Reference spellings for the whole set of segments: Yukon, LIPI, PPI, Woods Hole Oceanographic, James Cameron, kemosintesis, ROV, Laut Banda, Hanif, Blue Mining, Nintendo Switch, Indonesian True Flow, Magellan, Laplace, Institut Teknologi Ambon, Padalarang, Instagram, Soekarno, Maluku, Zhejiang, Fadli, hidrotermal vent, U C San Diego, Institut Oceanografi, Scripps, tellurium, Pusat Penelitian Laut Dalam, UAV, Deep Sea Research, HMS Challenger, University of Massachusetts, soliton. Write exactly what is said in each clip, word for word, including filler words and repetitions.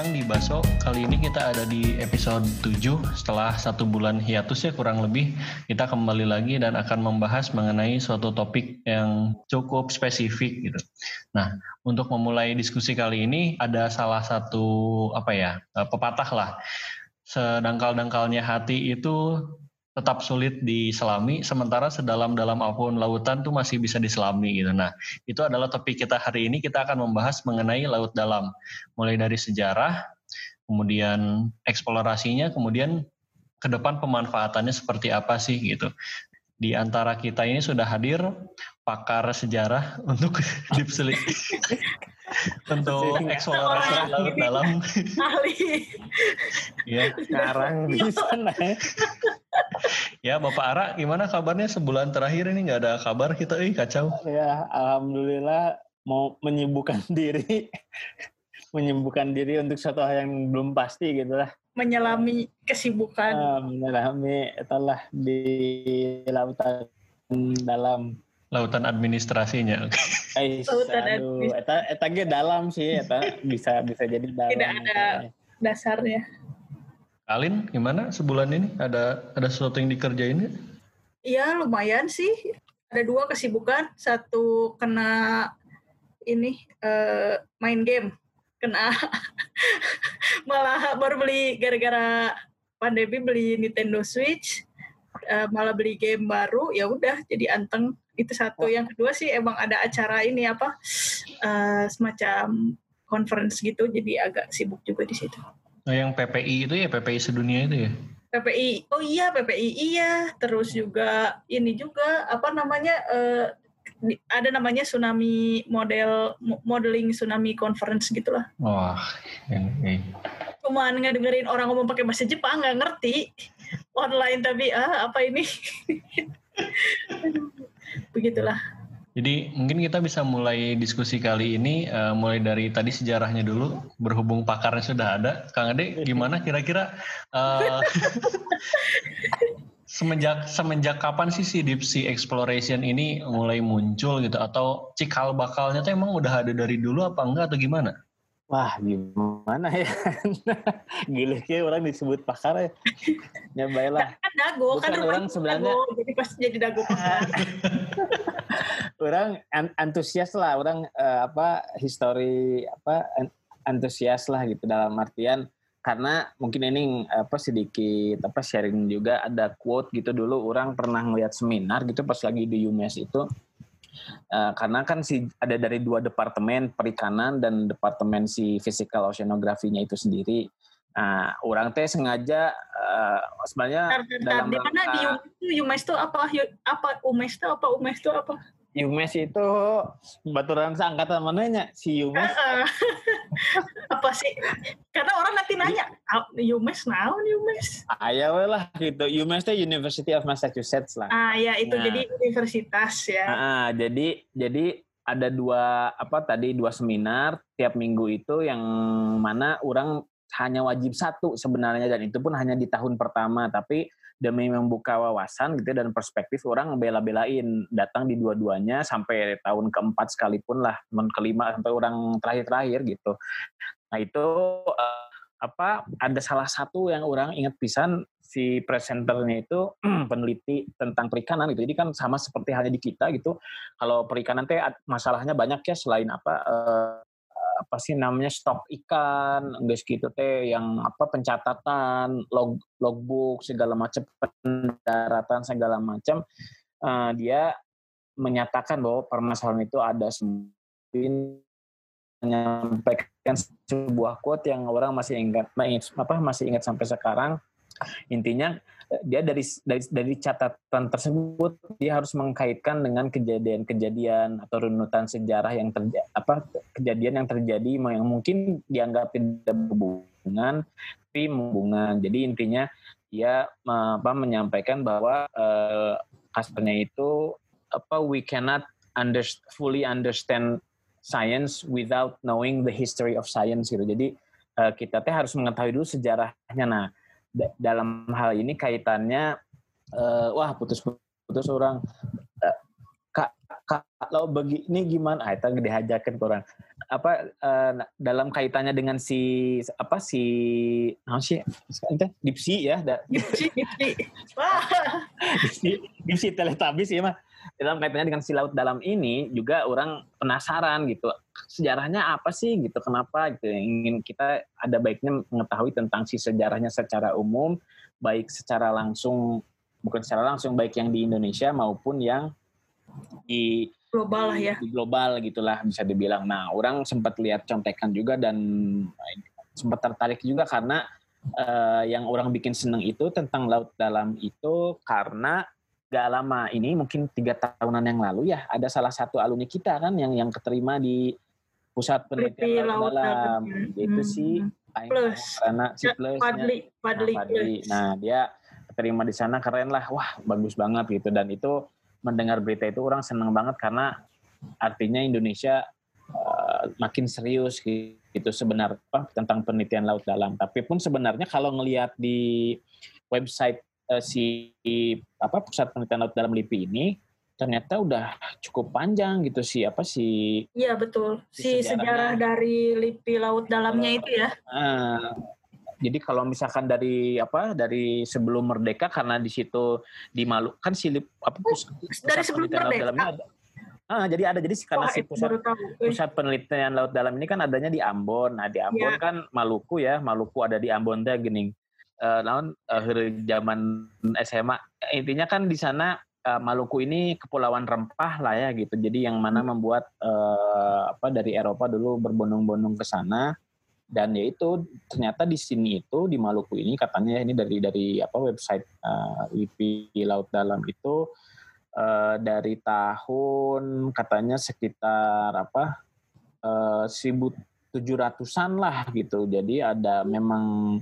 datang di Baso. Kali ini kita ada di episode tujuh. Setelah satu bulan hiatus ya kurang lebih, kita kembali lagi dan akan membahas mengenai suatu topik yang cukup spesifik gitu. Nah, untuk memulai diskusi kali ini ada salah satu apa ya, pepatah lah. Sedangkal-dangkalnya hati itu tetap sulit diselami, sementara sedalam-dalam apapun lautan tuh masih bisa diselami gitu. Nah, itu adalah topik kita hari ini. Kita akan membahas mengenai laut dalam, mulai dari sejarah, kemudian eksplorasinya, kemudian ke depan pemanfaatannya seperti apa sih gitu. Di antara kita ini sudah hadir pakar sejarah untuk deep sea untuk eksplorasi laut dalam. Ahli. Ya, sekarang di sana. Ya, Bapak Ara, gimana kabarnya sebulan terakhir ini nggak ada kabar kita, ih kacau. Ya, alhamdulillah mau menyibukkan diri, menyibukkan diri untuk suatu hal yang belum pasti gitulah. Menyelami kesibukan. Uh, menyelami, itulah di lautan dalam. Lautan administrasinya. Okay. Lautan administrasi. Eta, eta ge dalam sih, eta bisa bisa jadi dalam. Tidak ada dasarnya. Alin, gimana sebulan ini? Ada ada sesuatu yang dikerjain? Iya, lumayan sih. Ada dua kesibukan. Satu kena ini uh, main game, kena malah baru beli gara-gara pandemi beli Nintendo Switch, uh, malah beli game baru. Ya udah, jadi anteng. Itu satu. Yang kedua sih emang ada acara ini apa uh, semacam conference gitu, jadi agak sibuk juga di situ. Oh, yang P P I itu ya, P P I sedunia itu ya? P P I, oh iya P P I iya. Terus juga ini juga apa namanya uh, ada namanya tsunami model modeling tsunami conference gitulah. Wah, ini. Cuman nggak dengerin orang ngomong pakai bahasa Jepang, nggak ngerti online tapi ah apa ini. Begitulah. Jadi mungkin kita bisa mulai diskusi kali ini uh, mulai dari tadi sejarahnya dulu, berhubung pakarnya sudah ada. Kang Ade, gimana kira-kira uh, semenjak semenjak kapan sih si Deep Sea Exploration ini mulai muncul gitu, atau cikal bakalnya tuh emang udah ada dari dulu apa enggak atau gimana? Wah, gimana ya? Gila kayak orang disebut pakar ya. Nyampailah. Kan dago, bukan kan orang sebenarnya. Dago, jadi pas jadi dago pakar. Orang antusias lah, orang uh, apa histori apa antusias lah gitu, dalam artian karena mungkin ini apa sedikit apa sharing juga, ada quote gitu dulu orang pernah ngeliat seminar gitu pas lagi di U M S itu. Uh, karena kan si ada dari dua departemen, perikanan dan departemen si physical oceanografinya itu sendiri. Nah, orang teh sengaja uh, sebenarnya dalam mana di U M S itu apa apa U M S itu apa U M S itu apa? U M S itu baturan seangkatan mananya si U M S. Uh, uh, apa sih? Karena orang nanti nanya, U M S naon U M S? Aya we lah gitu. U M S itu University of Massachusetts lah. Ah ya itu nah. Jadi universitas ya. Nah, jadi jadi ada dua apa tadi dua seminar tiap minggu itu, yang mana orang hanya wajib satu sebenarnya, dan itu pun hanya di tahun pertama, tapi demi membuka wawasan gitu dan perspektif, orang bela-belain datang di dua-duanya sampai tahun keempat sekalipun lah, tahun kelima sampai orang terakhir-terakhir gitu. Nah itu eh, apa ada salah satu yang orang ingat pisan, si presenternya itu peneliti tentang perikanan gitu. Jadi kan sama seperti halnya di kita gitu. Kalau perikanan teh masalahnya banyak ya, selain apa eh, apa sih namanya stok ikan, guys gitu teh, yang apa pencatatan, log logbook segala macam, pendaratan segala macam. Uh, dia menyatakan bahwa permasalahan itu ada sembilan, menyampaikan sebuah quote yang orang masih ingat, apa masih ingat sampai sekarang. Intinya dia dari dari dari catatan tersebut dia harus mengkaitkan dengan kejadian-kejadian atau runutan sejarah yang terjadi, apa kejadian yang terjadi yang mungkin dianggap tidak berhubungan tapi berhubungan. Jadi intinya dia apa menyampaikan bahwa eh, kasusnya itu apa we cannot under, fully understand science without knowing the history of science gitu. Jadi eh, kita teh harus mengetahui dulu sejarahnya. Nah, dalam hal ini kaitannya uh, wah putus-putus orang uh, kak, kak kalau begini gimana, ah itu dihajakan ke orang apa uh, dalam kaitannya dengan si apa si apa sih Deep Sea ya da, Deep Sea Deep Sea Deep Sea, Deep Sea teletabis ya mah dalam kaitannya dengan si laut dalam ini juga orang penasaran gitu sejarahnya apa sih gitu kenapa gitu ingin kita ada baiknya mengetahui tentang si sejarahnya secara umum baik secara langsung bukan secara langsung baik yang di Indonesia maupun yang di global lah ya. Global gitulah bisa dibilang. Nah, orang sempat lihat contekan juga dan sempat tertarik juga karena uh, yang orang bikin seneng itu tentang laut dalam itu karena gak lama ini mungkin tiga tahunan yang lalu ya ada salah satu alumni kita kan yang yang keterima di Pusat Penelitian Laut Dalam itu hmm. si Plus karena si Plus Fadli Fadli. Nah, Fadli. Nah, dia keterima di sana keren lah. Wah, bagus banget gitu dan itu mendengar berita itu orang senang banget karena artinya Indonesia uh, makin serius gitu sebenarnya tentang penelitian laut dalam. Tapi pun sebenarnya kalau ngelihat di website uh, si apa Pusat Penelitian Laut Dalam LIPI ini ternyata udah cukup panjang gitu si apa si Iya betul. Si, si sejarah dari LIPI laut dalamnya itu ya. Uh, Jadi kalau misalkan dari apa dari sebelum merdeka karena di situ di Malu kan silip apa pusat, pusat dari sebelum merdeka. Ada, ah jadi ada jadi karena oh, si pusat, pusat penelitian laut dalam ini kan adanya di Ambon. Nah di Ambon ya. Kan Maluku ya Maluku ada di Ambon deh gini. Eh naon zaman S M A intinya kan di sana uh, Maluku ini kepulauan rempah lah ya gitu. Jadi yang mana membuat uh, apa dari Eropa dulu berbondong-bondong ke sana. Dan ya itu ternyata di sini itu di Maluku ini katanya ini dari dari apa website uh, LIPI Laut Dalam itu uh, dari tahun katanya sekitar apa uh, seribu tujuh ratusan lah gitu. Jadi ada memang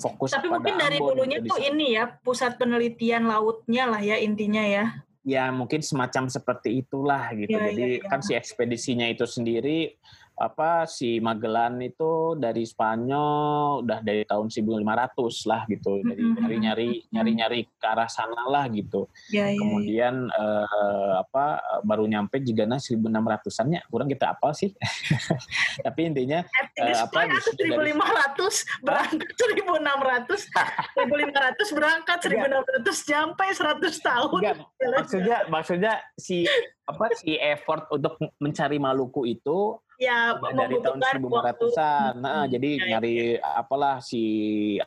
fokus tapi pada mungkin dari Ambon, dulunya tuh ini ya pusat penelitian lautnya lah ya intinya ya. Ya mungkin semacam seperti itulah gitu. Ya, jadi ya, ya. Kan si ekspedisinya itu sendiri apa si Magellan itu dari Spanyol udah dari tahun seribu lima ratus lah gitu dari nyari-nyari nyari-nyari ke arah sana lah gitu ya, ya, kemudian ya. Eh, apa baru nyampe jigana seribu enam ratusannya kurang kita apa sih tapi intinya eh, apa seribu lima ratus berangkat seribu enam ratus seribu lima ratus berangkat seribu enam ratus nyampe seratus tahun enggak, maksudnya maksudnya si apa si effort untuk mencari Maluku itu ya, dari tahun seribu lima ratusan. Nah, hmm. jadi ya, nyari ya. apalah si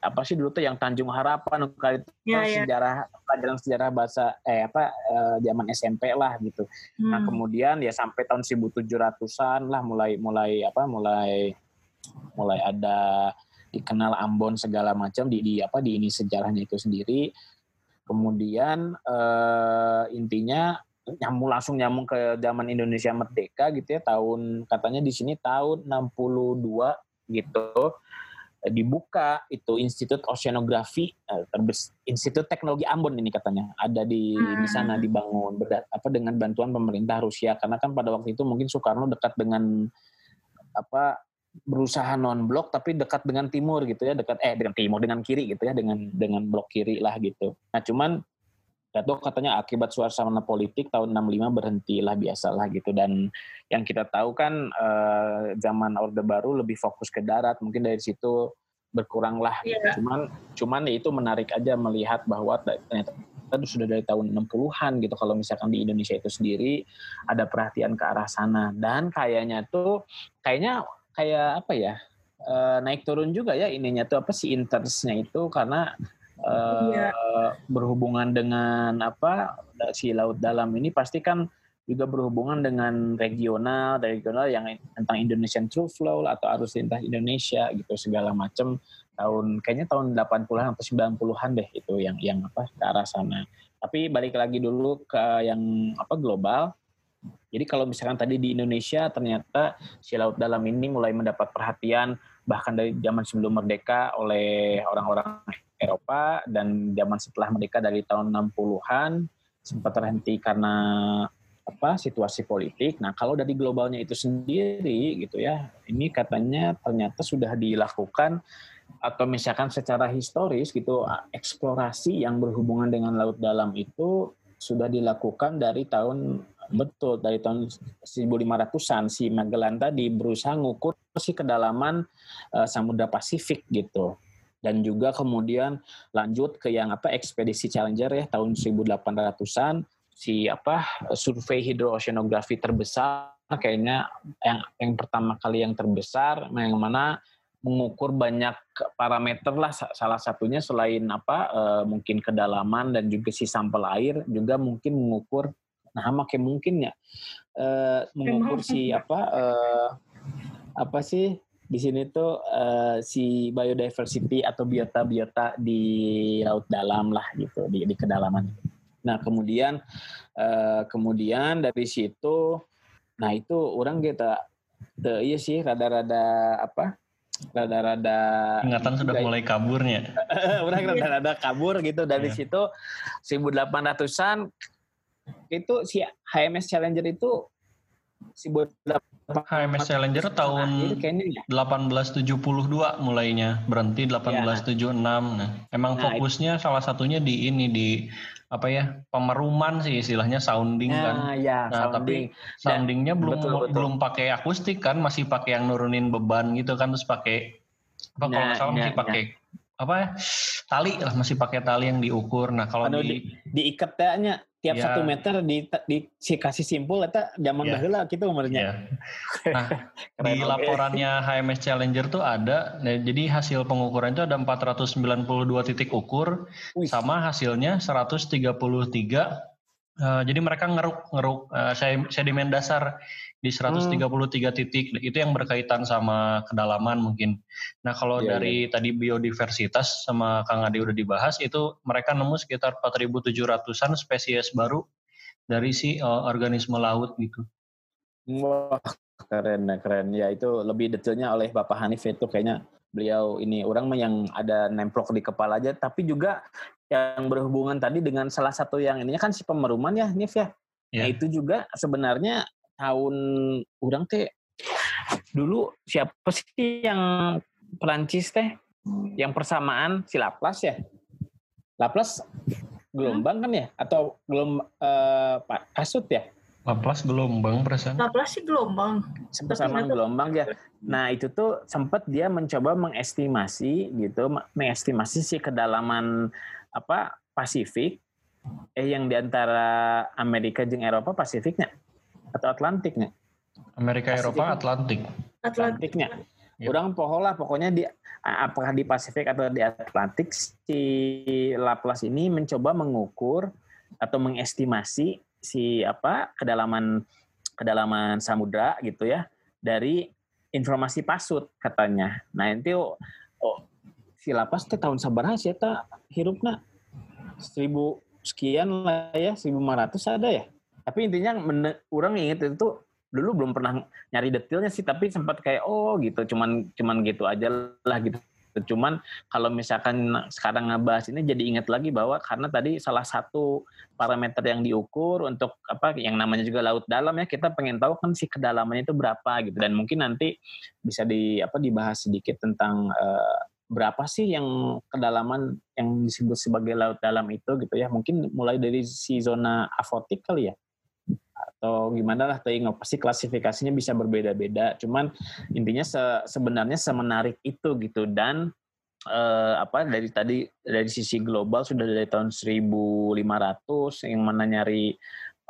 apa sih dulu tuh yang Tanjung Harapan kali ya, ya. sejarah pelajaran sejarah bahasa eh apa eh, zaman S M P lah gitu. Hmm. Nah, kemudian ya sampai tahun seribu tujuh ratusan lah mulai mulai apa mulai mulai ada dikenal Ambon segala macam di, di apa di ini sejarahnya itu sendiri. Kemudian eh, intinya nyambung langsung nyambung ke zaman Indonesia merdeka gitu ya tahun katanya di sini tahun enam puluh dua gitu dibuka itu Institut Oceanografi Institut Teknologi Ambon ini katanya ada di hmm. di sana dibangun berdat, apa dengan bantuan pemerintah Rusia karena kan pada waktu itu mungkin Soekarno dekat dengan apa berusaha non blok tapi dekat dengan timur gitu ya dekat eh dengan timur dengan kiri gitu ya dengan dengan blok kiri lah gitu. Nah cuman Dato katanya akibat suasana politik tahun enam puluh lima berhentilah biasalah gitu dan yang kita tahu kan eh, zaman Orde Baru lebih fokus ke darat mungkin dari situ berkuranglah yeah. gitu. cuman cuman itu menarik aja melihat bahwa ternyata sudah dari tahun enam puluhan gitu kalau misalkan di Indonesia itu sendiri ada perhatian ke arah sana dan kayaknya tuh kayaknya kayak apa ya eh, naik turun juga ya ininya tuh apa sih interestnya itu karena Uh, ya. berhubungan dengan apa si laut dalam ini pasti kan juga berhubungan dengan regional, regional yang tentang Indonesian True Flow atau arus lintas Indonesia gitu segala macam tahun kayaknya tahun delapan puluhan atau sembilan puluhan deh itu yang yang apa ke arah sana. Tapi balik lagi dulu ke yang apa global. Jadi kalau misalkan tadi di Indonesia ternyata si laut dalam ini mulai mendapat perhatian bahkan dari zaman sebelum merdeka oleh orang-orang Eropa dan zaman setelah merdeka dari tahun enam puluhan sempat terhenti karena apa situasi politik. Nah, kalau dari globalnya itu sendiri gitu ya. Ini katanya ternyata sudah dilakukan atau misalkan secara historis gitu eksplorasi yang berhubungan dengan laut dalam itu sudah dilakukan dari tahun Betul, dari tahun seribu lima ratusan si Magellan tadi berusaha ngukur si kedalaman uh, Samudra Pasifik gitu. Dan juga kemudian lanjut ke yang apa ekspedisi Challenger ya tahun seribu delapan ratusan si apa survei hidrooceanografi terbesar kayaknya yang yang pertama kali yang terbesar yang mana mengukur banyak parameter lah, salah satunya selain apa e, mungkin kedalaman dan juga si sampel air juga mungkin mengukur nah makanya mungkin ya e, mengukur si apa e, apa sih di sini tuh e, si biodiversity atau biota-biota di laut dalam lah gitu di, di kedalaman. Nah kemudian e, kemudian dari situ nah itu orang kita te, iya sih rada-rada apa rada-rada ingatan sudah mulai kaburnya. Rada-rada kabur gitu dari yeah. situ seribu delapan ratusan itu si H M S Challenger itu H M S Challenger tahun delapan belas tujuh puluh dua mulainya berhenti delapan belas tujuh puluh enam. Nah, emang nah, fokusnya itu. Salah satunya di ini di apa ya pemeruman sih istilahnya sounding kan. Nah, ya, nah sounding. Tapi soundingnya belum betul, betul. belum pakai akustik kan, masih pakai yang nurunin beban gitu kan, terus pakai apa nah, kalau nggak salah nah, masih pakai nah. apa ya tali lah masih pakai tali yang diukur. Nah kalau Aduh, di diikatnya tiap yeah. satu meter di, di, dikasih simpul eta zaman yeah. baheula gitu umurnya. Yeah. Nah, di laporannya H M S Challenger tuh ada, nah, jadi hasil pengukuran itu ada empat ratus sembilan puluh dua titik ukur, Uish. sama hasilnya seratus tiga puluh tiga. Uh, jadi mereka ngeruk-ngeruk uh, sedimen dasar di seratus tiga puluh tiga hmm. titik, itu yang berkaitan sama kedalaman mungkin. Nah kalau yeah, dari yeah. tadi biodiversitas sama Kang Ade udah dibahas, itu mereka nemu sekitar empat ribu tujuh ratusan spesies baru dari si uh, organisme laut gitu. Wah keren, keren. Ya itu lebih detailnya oleh Bapak Hanif itu kayaknya beliau ini orang yang ada nemplok di kepala aja, tapi juga yang berhubungan tadi dengan salah satu yang ininya kan si pemeruman ya Nif ya. Yeah. Nah, itu juga sebenarnya tahun urang teh dulu siapa sih yang Perancis teh yang persamaan si Laplace ya Laplace gelombang kan ya atau gelombang eh, kasut ya Laplace gelombang perasaan Laplace sih gelombang persamaan gelombang ya. Nah itu tuh sempat dia mencoba mengestimasi gitu mengestimasi si kedalaman apa Pasifik eh yang diantara Amerika jeung Eropa Pasifiknya atau Atlantiknya? Amerika, Pasifik. Eropa, Atlantik. Atlantiknya. Ya. Orang poholah pokoknya di apakah di Pasifik atau di Atlantik si Laplace ini mencoba mengukur atau mengestimasi si apa kedalaman kedalaman samudra gitu ya dari informasi pasut katanya. Nah itu oh, si Laplace itu tahun sabaraha sih eta hirupna seribu sekian lah ya seribu lima ratus ada ya. Tapi intinya men- orang inget itu dulu belum pernah nyari detailnya sih tapi sempat kayak oh gitu cuman cuman gitu aja lah gitu cuman kalau misalkan sekarang ngebahas ini jadi ingat lagi bahwa karena tadi salah satu parameter yang diukur untuk apa yang namanya juga laut dalam ya kita pengen tahu kan si kedalamannya itu berapa gitu dan mungkin nanti bisa di apa dibahas sedikit tentang uh, berapa sih yang kedalaman yang disebut sebagai laut dalam itu gitu ya mungkin mulai dari si zona avotik kali ya atau gimana lah tengok pasti klasifikasinya bisa berbeda-beda cuman intinya se- sebenarnya semenarik itu gitu dan eh, apa dari tadi dari sisi global sudah dari tahun seribu lima ratus yang mana nyari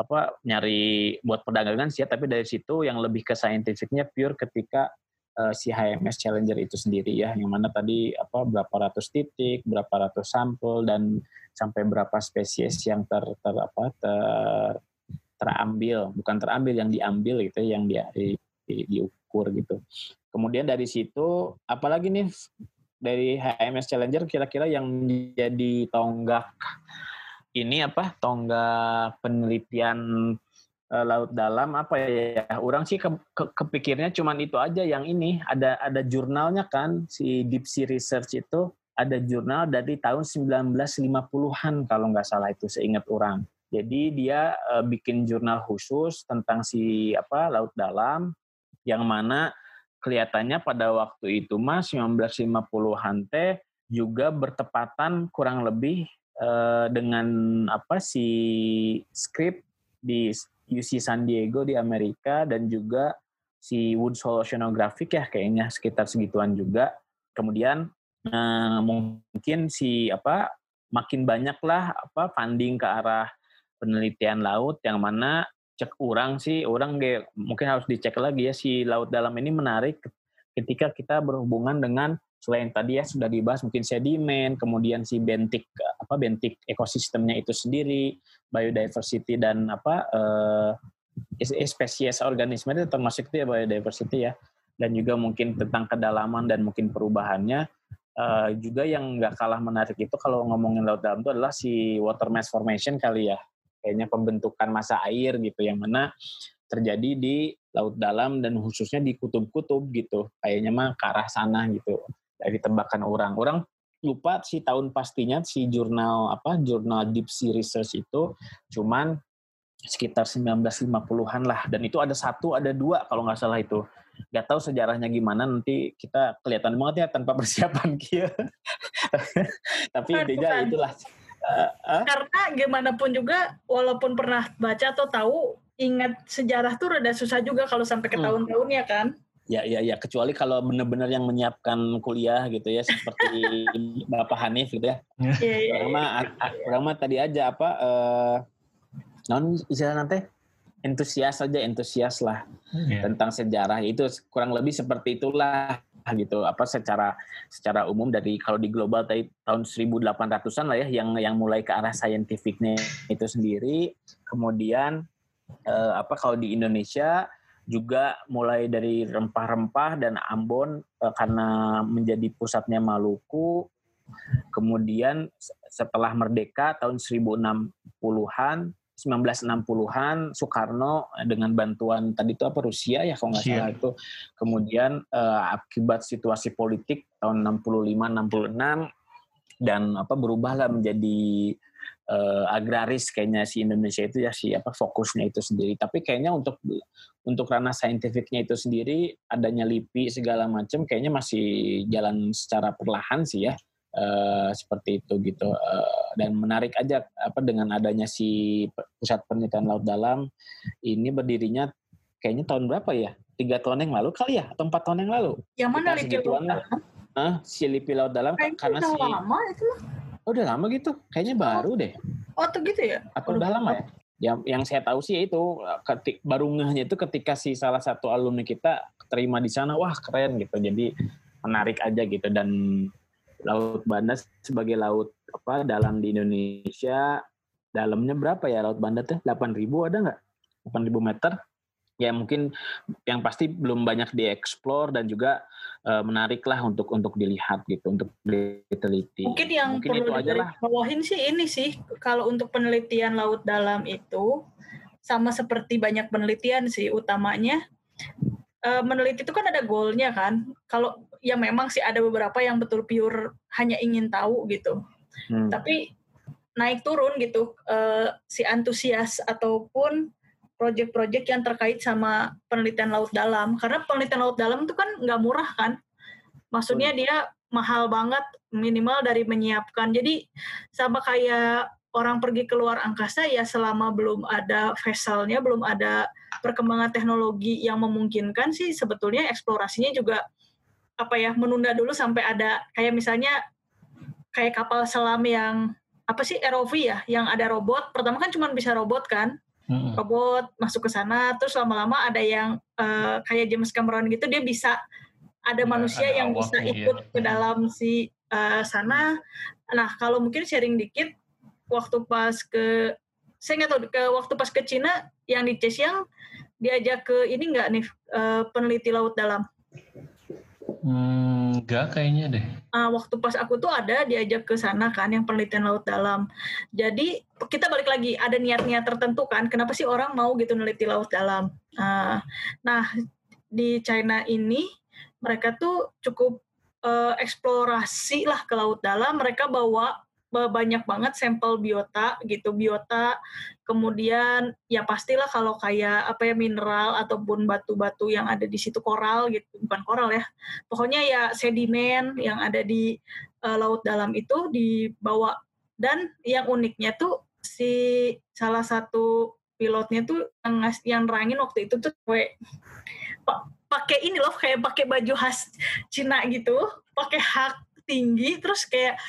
apa nyari buat perdagangan sih ya tapi dari situ yang lebih ke saintifiknya pure ketika eh, si H M S Challenger itu sendiri ya yang mana tadi apa berapa ratus titik berapa ratus sampel dan sampai berapa spesies yang ter, ter apa ter terambil, bukan terambil yang diambil gitu, yang dia di, di, diukur gitu. Kemudian dari situ, apalagi nih dari H M S Challenger kira-kira yang jadi tonggak ini apa? Tonggak penelitian e, laut dalam apa ya? Orang sih ke, ke, kepikirnya cuman itu aja yang ini ada ada jurnalnya kan si Deep Sea Research itu ada jurnal dari tahun sembilan belas lima puluhan kalau nggak salah itu seingat orang. Jadi dia e, bikin jurnal khusus tentang si apa laut dalam yang mana kelihatannya pada waktu itu mas seribu sembilan ratus lima puluhan teh juga bertepatan kurang lebih e, dengan apa si Scripps di U C San Diego di Amerika dan juga si Woods Hole Oceanographic ya kayaknya sekitar segituan juga. Kemudian eh, mungkin si apa makin banyaklah apa funding ke arah penelitian laut, yang mana cek orang sih orang kayak, mungkin harus dicek lagi ya si laut dalam ini menarik ketika kita berhubungan dengan selain tadi ya sudah dibahas mungkin sedimen, kemudian si bentik apa bentik ekosistemnya itu sendiri, biodiversity dan apa eh, spesies organisme itu termasuk itu ya biodiversity ya, dan juga mungkin tentang kedalaman dan mungkin perubahannya. Uh, juga yang nggak kalah menarik itu kalau ngomongin laut dalam itu adalah si water mass formation kali ya, kayaknya pembentukan massa air gitu yang mana terjadi di laut dalam dan khususnya di kutub-kutub gitu, kayaknya mah ke arah sana gitu dari tebakan orang. Orang lupa si tahun pastinya si jurnal apa jurnal Deep Sea Research itu cuman sekitar sembilan belas lima puluhan lah, dan itu ada satu ada dua kalau nggak salah itu. Gak tahu sejarahnya gimana, nanti kita kelihatan banget ya tanpa persiapan kia. Tapi intinya itulah. Karena gimana pun juga, walaupun pernah baca atau tahu, ingat sejarah tuh rada susah juga kalau sampai ke hmm. tahun-tahun ya kan? Ya ya ya, kecuali kalau benar-benar yang menyiapkan kuliah gitu ya, seperti Bapak Hanif gitu ya. Karena karena tadi aja apa, uh, non istilah nanti. Entusias saja, entusias lah yeah. tentang sejarah itu kurang lebih seperti itulah gitu apa secara secara umum dari kalau di global tadi tahun seribu delapan ratusan lah ya yang yang mulai ke arah saintifiknya itu sendiri. Kemudian eh, apa kalau di Indonesia juga mulai dari rempah-rempah dan Ambon eh, karena menjadi pusatnya Maluku. Kemudian setelah merdeka tahun seribu enam puluhan sembilan belas enam puluhan Soekarno dengan bantuan tadi itu apa Rusia ya kalau nggak salah itu. Kemudian eh, akibat situasi politik tahun enam puluh lima enam puluh enam dan apa berubahlah menjadi eh, agraris kayaknya si Indonesia itu ya si apa fokusnya itu sendiri. Tapi kayaknya untuk untuk ranah saintifiknya itu sendiri adanya LIPI segala macam kayaknya masih jalan secara perlahan sih ya. Uh, seperti itu gitu uh, dan menarik aja apa dengan adanya si Pusat Penelitian Laut Dalam ini berdirinya kayaknya tahun berapa ya, tiga tahun yang lalu kali ya atau empat tahun yang lalu yang mana LIPI Laut Dalam ah si LIPI Laut Dalam kayaknya karena udah si lama itu mah oh, udah lama gitu kayaknya baru oh. deh oh tuh gitu ya atau udah lama ya yang yang saya tahu sih itu ketik baru ngehnya itu ketika si salah satu alumni kita terima di sana, wah keren gitu, jadi menarik aja gitu. Dan Laut Banda sebagai laut apa dalam di Indonesia, dalamnya berapa ya Laut Banda tuh? delapan ribu ada nggak? delapan ribu meter? Ya mungkin yang pasti belum banyak dieksplor dan juga e, menarik lah untuk untuk dilihat gitu, untuk diteliti. Mungkin yang mungkin perlu dibawahin sih ini sih, kalau untuk penelitian laut dalam itu sama seperti banyak penelitian sih, utamanya e, meneliti itu kan ada goalnya kan. Kalau ya memang sih ada beberapa yang betul pure hanya ingin tahu gitu. Hmm. Tapi naik turun gitu eh, si antusias ataupun proyek-proyek yang terkait sama penelitian laut dalam. Karena penelitian laut dalam itu kan nggak murah kan. Maksudnya hmm. dia mahal banget minimal dari menyiapkan. Jadi sama kayak orang pergi ke luar angkasa ya selama belum ada vesselnya, belum ada perkembangan teknologi yang memungkinkan sih sebetulnya eksplorasinya juga apa ya menunda dulu sampai ada kayak misalnya kayak kapal selam yang apa sih R O V ya yang ada robot, pertama kan cuma bisa robot kan hmm. robot masuk ke sana, terus lama-lama ada yang uh, kayak James Cameron gitu dia bisa ada ya, manusia ada yang bisa ikut ya. Ke dalam si uh, sana. Nah kalau mungkin sharing dikit waktu pas ke saya nggak tahu ke waktu pas ke Cina yang di Zhejiang diajak ke ini nggak nih uh, peneliti laut dalam. Hmm, enggak kayaknya deh. Uh, waktu pas aku tuh ada diajak ke sana kan yang penelitian laut dalam. Jadi kita balik lagi ada niat-niat tertentu kan. Kenapa sih orang mau gitu neliti laut dalam? Uh, nah di China ini mereka tuh cukup uh, eksplorasi lah ke laut dalam. Mereka bawa banyak banget sampel biota gitu, biota kemudian ya pastilah kalau kayak apa ya mineral ataupun batu-batu yang ada di situ, koral gitu, bukan koral ya pokoknya ya sedimen yang ada di uh, laut dalam itu dibawa. Dan yang uniknya tuh si salah satu pilotnya tuh yang yang nerangin waktu itu tuh cewek pakai ini loh, kayak pakai baju khas Cina gitu, pakai hak tinggi, terus kayak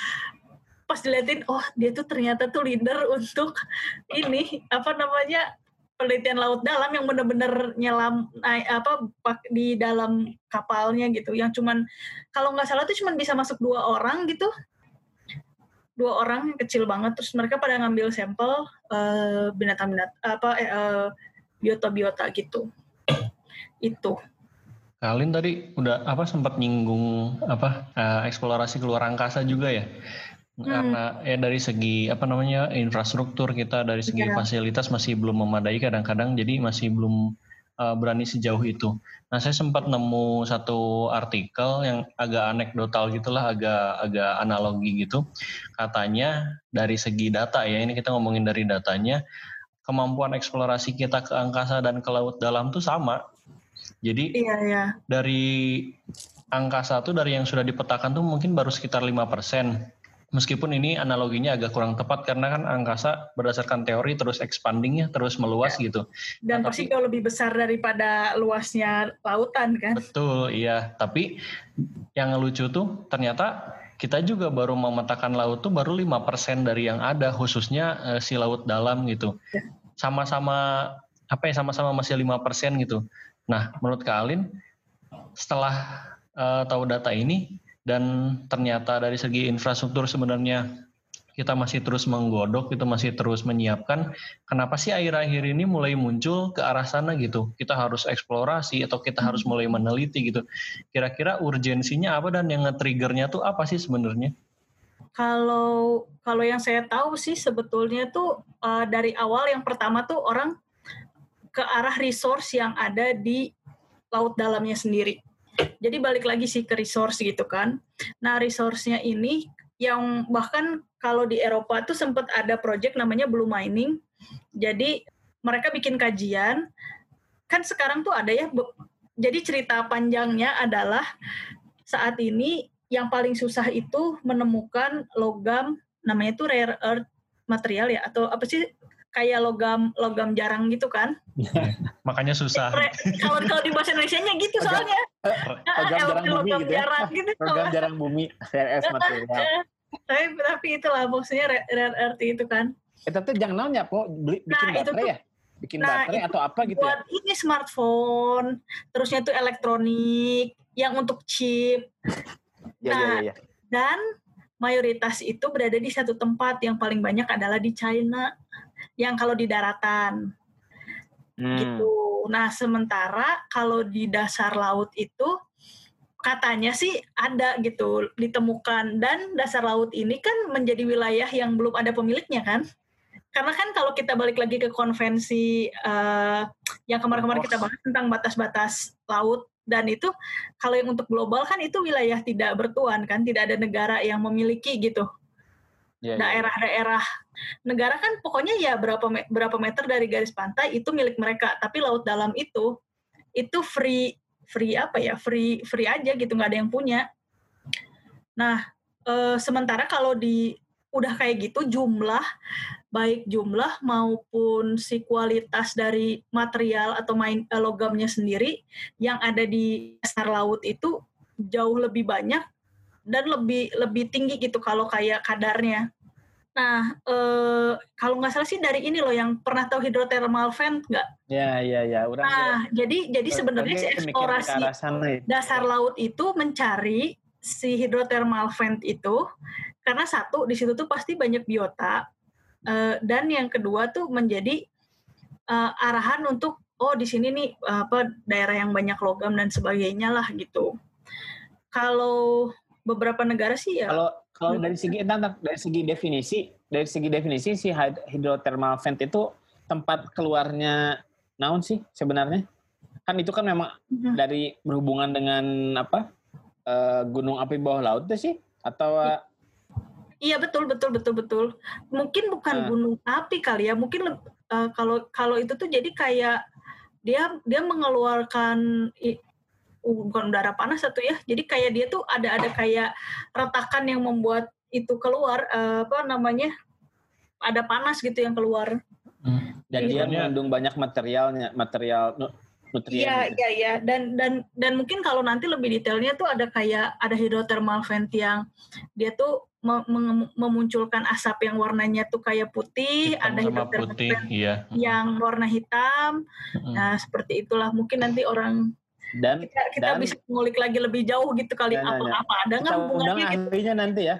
pas diliatin, oh dia tuh ternyata tuh leader untuk ini apa namanya penelitian laut dalam yang benar-benar nyelam apa di dalam kapalnya gitu, yang cuman kalau nggak salah tuh cuman bisa masuk dua orang gitu, dua orang kecil banget, terus mereka pada ngambil sampel uh, binatang-binat apa uh, biota-biota gitu. Itu. Kalin tadi udah apa sempat nyinggung apa uh, eksplorasi keluar angkasa juga ya? Hmm. Karena ya dari segi apa namanya infrastruktur kita, dari segi ya. fasilitas masih belum memadai kadang-kadang, jadi masih belum uh, berani sejauh itu. Nah, saya sempat nemu satu artikel yang agak anekdotal gitulah, agak agak analogi gitu. Katanya dari segi data ya, ini kita ngomongin dari datanya, kemampuan eksplorasi kita ke angkasa dan ke laut dalam tuh sama. Jadi iya, iya. dari angkasa tuh, dari yang sudah dipetakan tuh mungkin baru sekitar lima persen. Meskipun ini analoginya agak kurang tepat karena kan angkasa berdasarkan teori terus expanding-nya, terus meluas ya. gitu. Dan nah, pasti jauh lebih besar daripada luasnya lautan kan? Betul, iya. Tapi yang lucu tuh ternyata kita juga baru memetakan laut tuh baru lima persen dari yang ada, khususnya eh, si laut dalam gitu. Ya. Sama-sama apa ya, sama-sama masih lima persen gitu. Nah, menurut Kak Alin, setelah uh, tahu data ini dan ternyata dari segi infrastruktur sebenarnya kita masih terus menggodok, itu masih terus menyiapkan, kenapa sih akhir-akhir ini mulai muncul ke arah sana gitu? Kita harus eksplorasi atau kita harus mulai meneliti gitu. Kira-kira urgensinya apa dan yang nge-triggernya tuh apa sih sebenarnya? Kalau kalau yang saya tahu sih sebetulnya tuh uh, dari awal yang pertama tuh orang ke arah resource yang ada di laut dalamnya sendiri. Jadi balik lagi sih ke resource gitu kan. Nah, resource-nya ini yang bahkan kalau di Eropa tuh sempat ada project namanya Blue Mining. Jadi mereka bikin kajian. Kan sekarang tuh ada ya, jadi cerita panjangnya adalah saat ini yang paling susah itu menemukan logam, namanya tuh rare earth material ya, atau apa sih, kayak logam logam jarang gitu kan. Makanya susah. Kalau kalau di bahasa Indonesianya gitu soalnya. Logam jarang bumi gitu ya. Logam jarang bumi, rare earth material. Tapi tapi itulah maksudnya rare earth itu kan. Itu tuh jangan naunya po, bikin baterai ya. Bikin baterai atau apa gitu ya. Buat ini smartphone, terusnya tuh elektronik yang untuk chip. Nah, dan mayoritas itu berada di satu tempat, yang paling banyak adalah di China. Yang kalau di daratan hmm. gitu. Nah, sementara kalau di dasar laut itu katanya sih ada gitu, ditemukan, dan dasar laut ini kan menjadi wilayah yang belum ada pemiliknya kan? Karena kan kalau kita balik lagi ke konvensi uh, yang kemarin-kemarin kita bahas tentang batas-batas laut, dan itu kalau yang untuk global kan itu wilayah tidak bertuan kan, tidak ada negara yang memiliki gitu. Ya, daerah-daerah negara kan pokoknya ya berapa berapa meter dari garis pantai itu milik mereka, tapi laut dalam itu itu free free apa ya free free aja gitu, nggak ada yang punya. Nah e, sementara kalau di udah kayak gitu, jumlah baik jumlah maupun si kualitas dari material atau main, logamnya sendiri yang ada di dasar laut itu jauh lebih banyak dan lebih lebih tinggi gitu kalau kayak kadarnya. Nah, eh, kalau nggak salah sih dari ini loh, yang pernah tahu hidrotermal vent nggak? Ya, ya, ya. Urang, nah, urang. jadi jadi sebenarnya si eksplorasi dasar laut itu mencari si hidrotermal vent itu, karena satu, di situ tuh pasti banyak biota, eh, dan yang kedua tuh menjadi eh, arahan untuk, oh di sini nih apa daerah yang banyak logam dan sebagainya lah gitu. Kalau beberapa negara sih ya. Kalau kalau dari segi dari segi definisi, dari segi definisi si hidrotermal vent itu tempat keluarnya naon sih sebenarnya? Kan itu kan memang hmm. dari berhubungan dengan apa? Uh, gunung api bawah laut itu sih atau uh, Iya betul betul betul betul. Mungkin bukan uh, gunung api kali ya. Mungkin uh, kalau kalau itu tuh jadi kayak dia dia mengeluarkan bukan udara panas satu ya, jadi kayak dia tuh ada ada kayak retakan yang membuat itu keluar, apa namanya, ada panas gitu yang keluar. Hmm. Dan dia mengandung banyak materialnya, material nutrien. Iya, iya, iya. Dan dan dan mungkin kalau nanti lebih detailnya tuh ada kayak ada hidrotermal vent yang dia tuh memunculkan asap yang warnanya tuh kayak putih, hitam ada hidrotermal putih, vent iya. yang warna hitam. Hmm. Nah, seperti itulah. Mungkin nanti orang dan kita, kita dan, bisa ngulik lagi lebih jauh gitu kali apa apa ada nggak hubungannya gitu. Ahlinya nanti ya.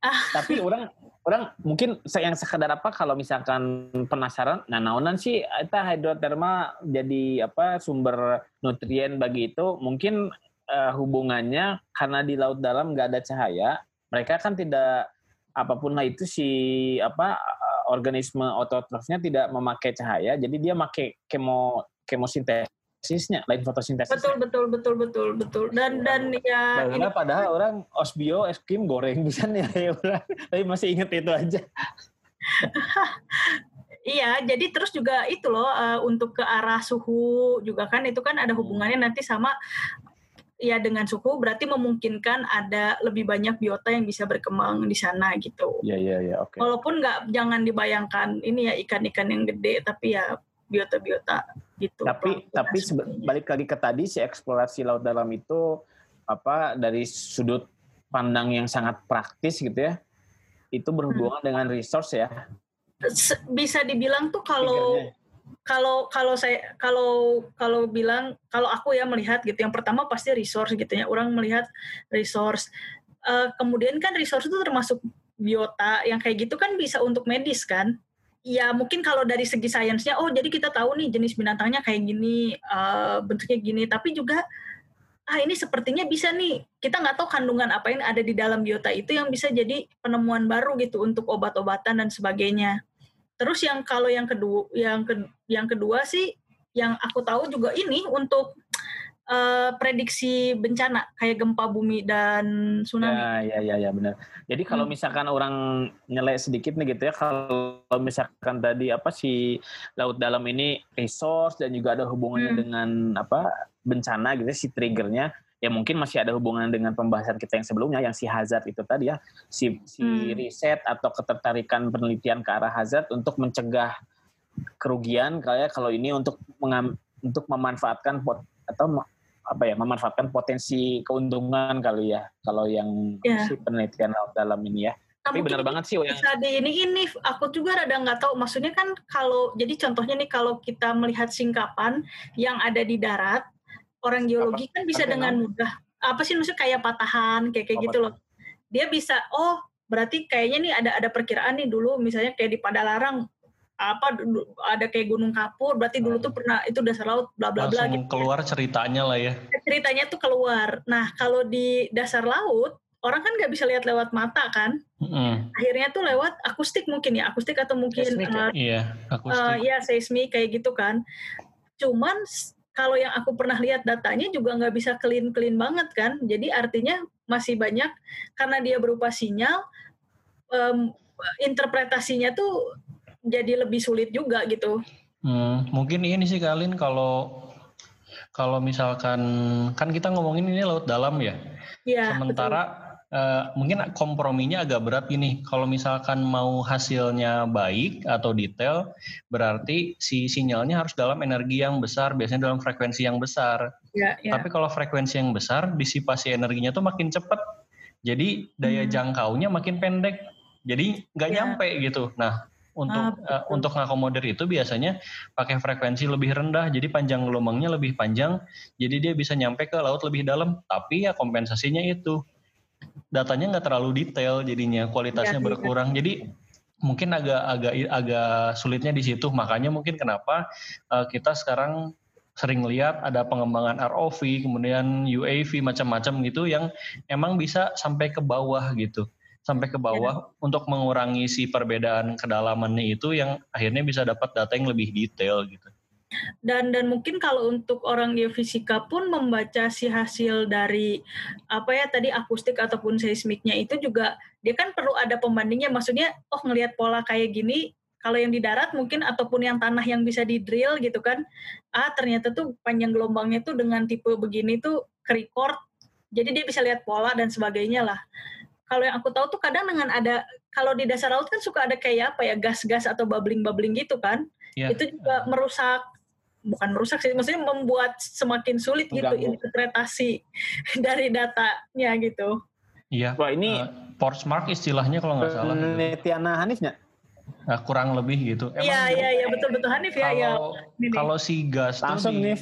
Ah. Tapi orang orang mungkin yang sekedar apa kalau misalkan penasaran, nah naonan sih eta hidrotermal jadi apa sumber nutrien bagi itu mungkin uh, hubungannya karena di laut dalam nggak ada cahaya, mereka kan tidak apapun lah itu si apa organisme ototrofnya tidak memakai cahaya, jadi dia pakai kemo kemosintesis sisnya lain fotosintesis. Betul betul betul betul betul. Dan dan ya ini padahal orang osbio es krim goreng bisa nih ya orang. Tapi masih inget itu aja. Iya, jadi terus juga itu loh uh, untuk ke arah suhu juga kan itu kan ada hubungannya nanti sama ya dengan suhu berarti memungkinkan ada lebih banyak biota yang bisa berkembang di sana gitu. Iya iya iya, oke. Okay. Walaupun nggak jangan dibayangkan ini ya ikan-ikan yang gede tapi ya biota-biota gitu. Tapi tapi sebe- balik lagi ke tadi si eksplorasi laut dalam itu apa dari sudut pandang yang sangat praktis gitu ya. Itu berhubungan hmm. dengan resource ya. Bisa dibilang tuh kalau kalau kalau saya kalau kalau bilang kalau aku ya melihat gitu yang pertama pasti resource gitu ya. Orang melihat resource uh, kemudian kan resource itu termasuk biota yang kayak gitu kan bisa untuk medis kan. Ya mungkin kalau dari segi sainsnya, oh jadi kita tahu nih jenis binatangnya kayak gini, uh, bentuknya gini. Tapi juga, ah ini sepertinya bisa nih, kita nggak tahu kandungan apa yang ada di dalam biota itu yang bisa jadi penemuan baru gitu untuk obat-obatan dan sebagainya. Terus yang kalau yang kedua, yang, ke, yang kedua sih, yang aku tahu juga ini untuk Uh, prediksi bencana kayak gempa bumi dan tsunami. Ya, ya, ya, ya benar. Jadi kalau hmm. misalkan orang nyelek sedikit nih gitu ya, kalau misalkan tadi apa si laut dalam ini resource dan juga ada hubungannya hmm. dengan apa bencana gitu si triggernya, ya mungkin masih ada hubungan dengan pembahasan kita yang sebelumnya yang si hazard itu tadi ya, si, si hmm. riset atau ketertarikan penelitian ke arah hazard untuk mencegah kerugian kayak kalau ini untuk mengam, untuk memanfaatkan pot atau apa ya memanfaatkan potensi keuntungan kali ya kalau yang yeah. si penelitian laut dalam ini ya. Nah, tapi benar banget sih yang tadi ini ini aku juga rada nggak tahu maksudnya kan kalau jadi contohnya nih kalau kita melihat singkapan yang ada di darat orang geologi apa? Kan bisa apa? Dengan mudah apa sih maksudnya kayak patahan kayak kayak apa? Gitu loh dia bisa oh berarti kayaknya nih ada ada perkiraan nih dulu misalnya kayak di Padalarang apa ada kayak Gunung Kapur berarti dulu tuh pernah itu dasar laut bla bla bla gitu keluar ceritanya lah ya ceritanya tuh keluar. Nah kalau di dasar laut orang kan nggak bisa lihat lewat mata kan mm. akhirnya tuh lewat akustik mungkin ya akustik atau mungkin seismik, uh, iya akustik uh, ya seismik kayak gitu kan cuman kalau yang aku pernah lihat datanya juga nggak bisa clean clean banget kan jadi artinya masih banyak karena dia berupa sinyal um, interpretasinya tuh jadi lebih sulit juga gitu. Hmm, mungkin ini sih Kalin kalau kalau misalkan kan kita ngomongin ini laut dalam ya. Iya. Sementara eh, mungkin komprominya agak berat ini. Kalau misalkan mau hasilnya baik atau detail, berarti si sinyalnya harus dalam energi yang besar, biasanya dalam frekuensi yang besar. Iya. Ya. Tapi kalau frekuensi yang besar, disipasi energinya tuh makin cepat. Jadi daya hmm. jangkaunya makin pendek. Jadi nggak ya. Nyampe gitu. Nah. Untuk ah, uh, untuk ngakomodir itu biasanya pakai frekuensi lebih rendah, jadi panjang gelombangnya lebih panjang, jadi dia bisa nyampe ke laut lebih dalam. Tapi ya kompensasinya itu datanya nggak terlalu detail, jadinya kualitasnya ya, berkurang. Ya. Jadi mungkin agak-agak agak sulitnya di situ. Makanya mungkin kenapa uh, kita sekarang sering lihat ada pengembangan R O V, kemudian U A V macam-macam gitu yang emang bisa sampai ke bawah gitu. Sampai ke bawah ya, untuk mengurangi si perbedaan kedalamannya itu yang akhirnya bisa dapat data yang lebih detail gitu. Dan dan mungkin kalau untuk orang geofisika pun membaca si hasil dari apa ya tadi akustik ataupun seismiknya itu juga dia kan perlu ada pembandingnya maksudnya oh ngelihat pola kayak gini kalau yang di darat mungkin ataupun yang tanah yang bisa di-drill gitu kan. Ah ternyata tuh panjang gelombangnya tuh dengan tipe begini tuh ke-record. Jadi dia bisa lihat pola dan sebagainya lah. Kalau yang aku tahu tuh kadang dengan ada, kalau di dasar laut kan suka ada kayak apa ya, gas-gas atau bubbling-bubbling gitu kan. Yeah. Itu juga merusak, bukan merusak sih, maksudnya membuat semakin sulit Enggak gitu bu. interpretasi dari datanya gitu. Iya. Wah ini uh, Porsmark istilahnya kalau nggak salah. Netiana Hanifnya? Nah, kurang lebih gitu. Iya, iya, iya. Betul-betul Hanif ya. Kalau, ya. kalau si gas tuh... Langsung nih.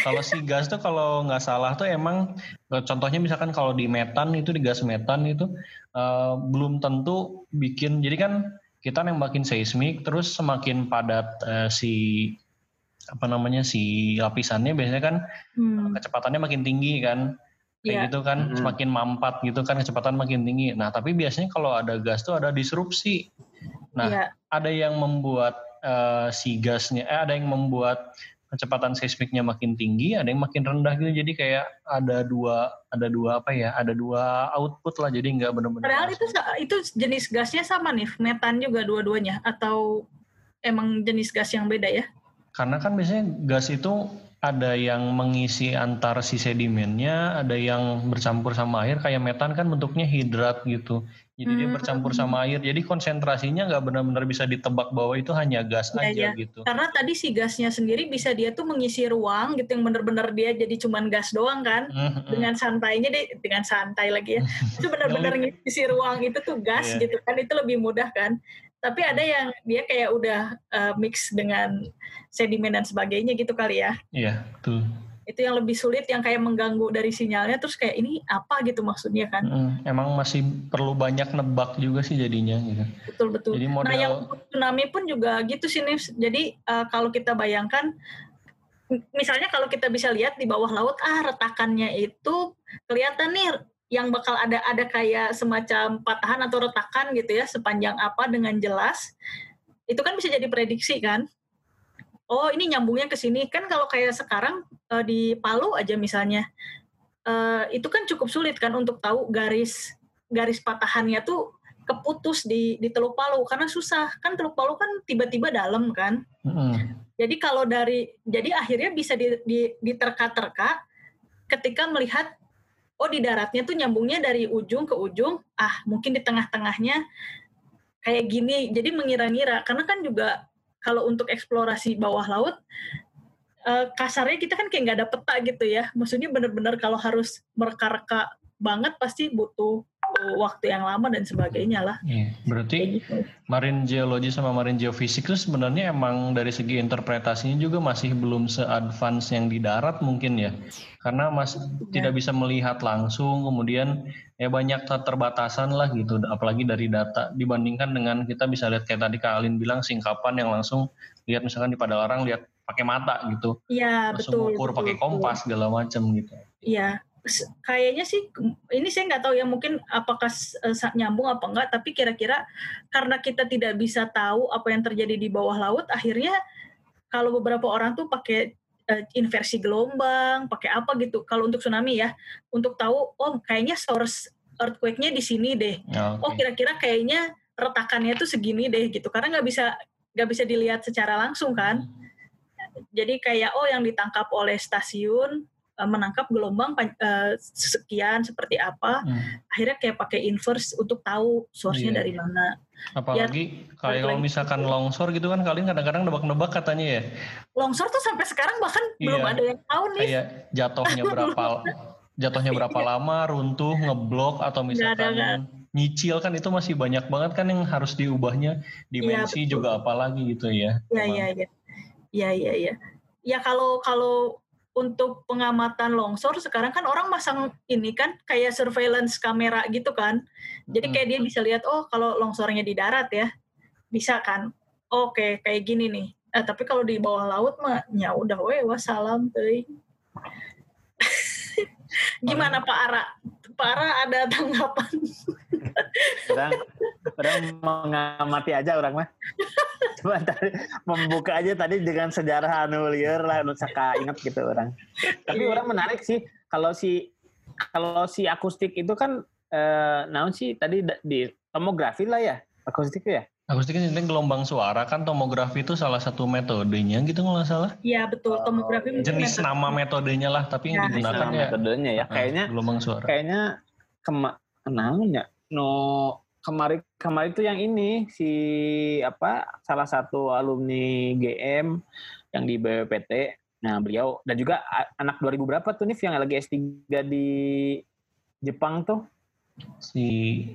Kalau si gas tuh kalau nggak salah tuh emang, contohnya misalkan kalau di metan itu, di gas metan itu, uh, belum tentu bikin, jadi kan kita nembakin seismik, terus semakin padat uh, si, apa namanya, si lapisannya biasanya kan hmm. kecepatannya makin tinggi kan. Kayak yeah. gitu kan, mm-hmm. semakin mampat gitu kan, kecepatan makin tinggi. Nah, tapi biasanya kalau ada gas tuh ada disrupsi. Nah, yeah. ada yang membuat uh, si gasnya, eh, ada yang membuat kecepatan seismiknya makin tinggi, ada yang makin rendah gitu. Jadi kayak ada dua, ada dua apa ya, ada dua output lah. Jadi nggak benar-benar. Padahal itu itu jenis gasnya sama nih, metan juga dua-duanya, atau emang jenis gas yang beda ya? Karena kan biasanya gas itu ada yang mengisi antar si sedimennya, ada yang bercampur sama air, kayak metan kan bentuknya hidrat gitu. Jadi hmm. dia bercampur sama air, jadi konsentrasinya nggak benar-benar bisa ditebak bahwa itu hanya gas ya, aja ya. gitu. Karena tadi si gasnya sendiri bisa dia tuh mengisi ruang gitu, yang benar-benar dia jadi cuman gas doang kan, hmm, dengan hmm. santainya deh, dengan santai lagi ya. Itu benar-benar ngisi ruang itu tuh gas yeah. gitu kan, itu lebih mudah kan. Tapi ada yang dia kayak udah uh, mix dengan sedimen dan sebagainya gitu kali ya. Iya, betul. Itu yang lebih sulit, yang kayak mengganggu dari sinyalnya, terus kayak ini apa gitu maksudnya kan. Mm, emang masih perlu banyak nebak juga sih jadinya gitu. Betul-betul. Jadi model... Nah yang tsunami pun juga gitu sih Nif. Jadi uh, kalau kita bayangkan, misalnya kalau kita bisa lihat di bawah laut, ah retakannya itu kelihatan nih, yang bakal ada ada kayak semacam patahan atau retakan gitu ya, sepanjang apa dengan jelas, itu kan bisa jadi prediksi kan. Oh ini nyambungnya ke sini kan, kalau kayak sekarang di Palu aja misalnya, itu kan cukup sulit kan untuk tahu garis garis patahannya tuh keputus di di Teluk Palu, karena susah kan, Teluk Palu kan tiba-tiba dalam kan. Mm. Jadi kalau dari jadi akhirnya bisa di, di, diterka-terka ketika melihat, oh di daratnya tuh nyambungnya dari ujung ke ujung, ah mungkin di tengah-tengahnya kayak gini. Jadi mengira-ngira, karena kan juga kalau untuk eksplorasi bawah laut, eh, kasarnya kita kan kayak nggak ada peta gitu ya. Maksudnya benar-benar kalau harus mereka-reka banget pasti butuh waktu yang lama dan sebagainya lah. Iya, berarti gitu. Marine geologi sama marine geofisik itu sebenarnya emang dari segi interpretasinya juga masih belum se-advance yang di darat mungkin ya, karena masih ya. tidak bisa melihat langsung, kemudian ya banyak keterbatasan lah gitu, apalagi dari data dibandingkan dengan kita bisa lihat kayak tadi Kak Alin bilang, singkapan yang langsung lihat misalkan di Padalarang lihat pakai mata gitu, ya, langsung ukur pakai kompas betul. segala macam gitu. Iya. Kayaknya sih, ini saya nggak tahu ya, mungkin apakah nyambung apa enggak, tapi kira-kira karena kita tidak bisa tahu apa yang terjadi di bawah laut, akhirnya kalau beberapa orang tuh pakai inversi gelombang, pakai apa gitu, kalau untuk tsunami ya, untuk tahu, oh kayaknya source earthquake-nya di sini deh, okay. oh kira-kira kayaknya retakannya tuh segini deh gitu, karena nggak bisa nggak bisa dilihat secara langsung kan, jadi kayak oh yang ditangkap oleh stasiun, menangkap gelombang uh, sekian seperti apa, hmm. akhirnya kayak pakai inverse untuk tahu source-nya yeah. dari mana. Apalagi ya, kalau misalkan itu. Longsor gitu kan, kalian kadang-kadang nebak-nebak katanya ya. Longsor tuh sampai sekarang bahkan yeah. belum ada yang tahu nih. Kayak jatuhnya berapa, jatuhnya berapa lama, runtuh, ngeblok, atau misalkan ada, nyicil kan, itu masih banyak banget kan yang harus diubahnya, dimensi yeah, juga apalagi gitu ya. Iya iya iya. Iya iya iya. Ya kalau kalau untuk pengamatan longsor sekarang kan orang masang ini kan kayak surveillance kamera gitu kan. Jadi kayak dia bisa lihat, oh kalau longsornya di darat ya bisa kan. Oke, kayak gini nih. Eh, tapi kalau di bawah laut mah ya udah we wassalam teuing. Gimana Pak Ara? Pak Ara ada tanggapan? Orang, orang mengamati aja orang mah. Cuma tadi membuka aja tadi dengan sejarah anu lieur lah, anu saka ingat gitu orang. Tapi orang menarik sih kalau si kalau si akustik itu kan eh, naon sih tadi di tomografi lah ya, akustik ya. Akustik itu gelombang suara kan, tomografi itu salah satu metodenya gitu nggak salah? Iya betul, tomografi oh, jenis metode. Nama metodenya lah, tapi yang ya, digunakan ya metodenya ya. Kayaknya gelombang suara. Kayaknya kemananya no kemarin kemarin itu yang ini si apa salah satu alumni G M yang di B W P T. Nah, beliau dan juga anak dua ribu berapa tuh nih yang lagi S tiga di Jepang tuh. Si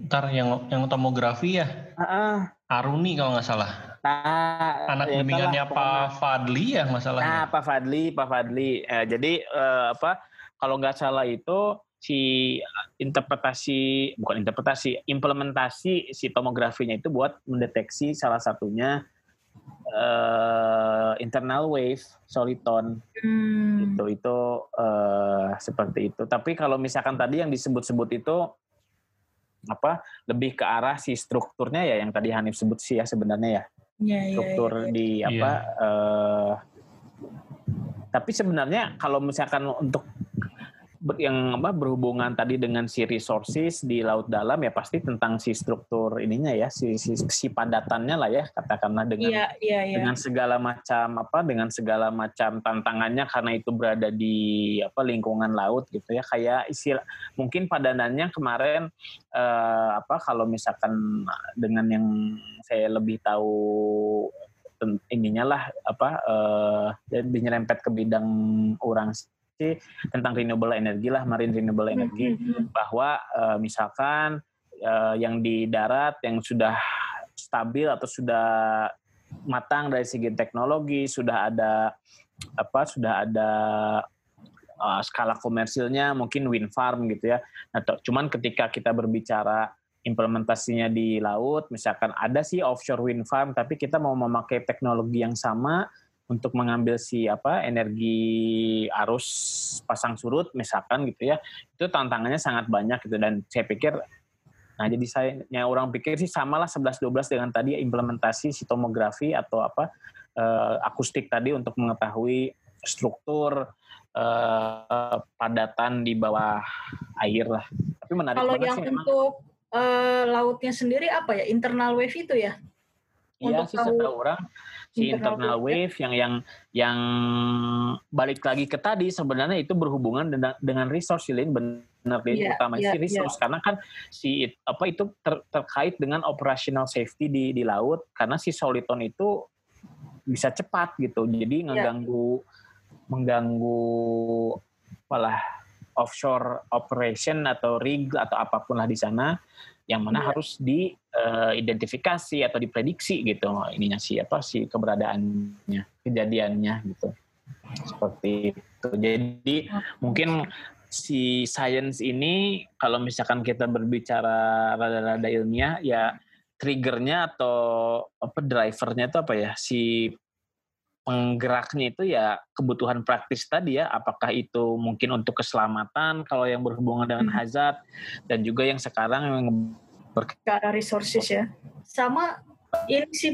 ntar yang yang tomografi ya? Uh-uh. Aruni kalau nggak salah. Nah, anak ya bimbingannya Pak Fadli ya masalahnya. Nah, Pak Fadli, Pak Fadli. Eh, jadi eh, apa kalau nggak salah itu si interpretasi bukan interpretasi, implementasi si tomografinya itu buat mendeteksi salah satunya Uh, internal wave soliton hmm. itu itu uh, seperti itu. Tapi kalau misalkan tadi yang disebut-sebut itu apa lebih ke arah si strukturnya ya yang tadi Hanif sebut sih ya sebenarnya ya, ya struktur ya, ya, ya. di apa. Ya. Uh, tapi sebenarnya kalau misalkan untuk yang apa berhubungan tadi dengan si resources di laut dalam ya pasti tentang si struktur ininya ya si si, si padatannya lah ya katakanlah dengan yeah, yeah, yeah. dengan segala macam apa dengan segala macam tantangannya karena itu berada di apa lingkungan laut gitu ya kayak istilah mungkin padanannya kemarin eh, apa kalau misalkan dengan yang saya lebih tahu ininya lah apa eh, nyerempet ke bidang orang tentang renewable energy lah, marine renewable energy, mm-hmm. bahwa uh, misalkan uh, yang di darat yang sudah stabil atau sudah matang dari segi teknologi, sudah ada apa, sudah ada uh, skala komersilnya, mungkin wind farm gitu ya. Nah, t- cuman ketika kita berbicara implementasinya di laut, misalkan ada sih offshore wind farm, tapi kita mau memakai teknologi yang sama. Untuk mengambil si apa energi arus pasang surut misalkan gitu ya itu tantangannya sangat banyak gitu dan saya pikir nah jadi saya yang orang pikir sih samalah sebelas dua belas dengan tadi implementasi si tomografi atau apa eh, akustik tadi untuk mengetahui struktur eh, padatan di bawah air lah tapi menarik kalau yang sih, untuk eh, lautnya sendiri apa ya internal wave itu ya iya sih setahu orang si internal wave yang yang yang balik lagi ke tadi sebenarnya itu berhubungan dengan, dengan resource lain benar yeah, utama yeah, si resource yeah. karena kan si apa itu ter, terkait dengan operational safety di di laut karena si soliton itu bisa cepat gitu jadi mengganggu yeah. mengganggu apalah offshore operation atau rig atau apapun lah di sana yang mana ya. Harus diidentifikasi uh, atau diprediksi gitu ininya si apa si keberadaannya kejadiannya gitu seperti itu jadi mungkin si science ini kalau misalkan kita berbicara rada-rada ilmiah ya triggernya atau apa drivernya itu apa ya si penggeraknya itu ya kebutuhan praktis tadi ya apakah itu mungkin untuk keselamatan kalau yang berhubungan dengan hazard dan juga yang sekarang yang berkaitan resources ya sama ini sih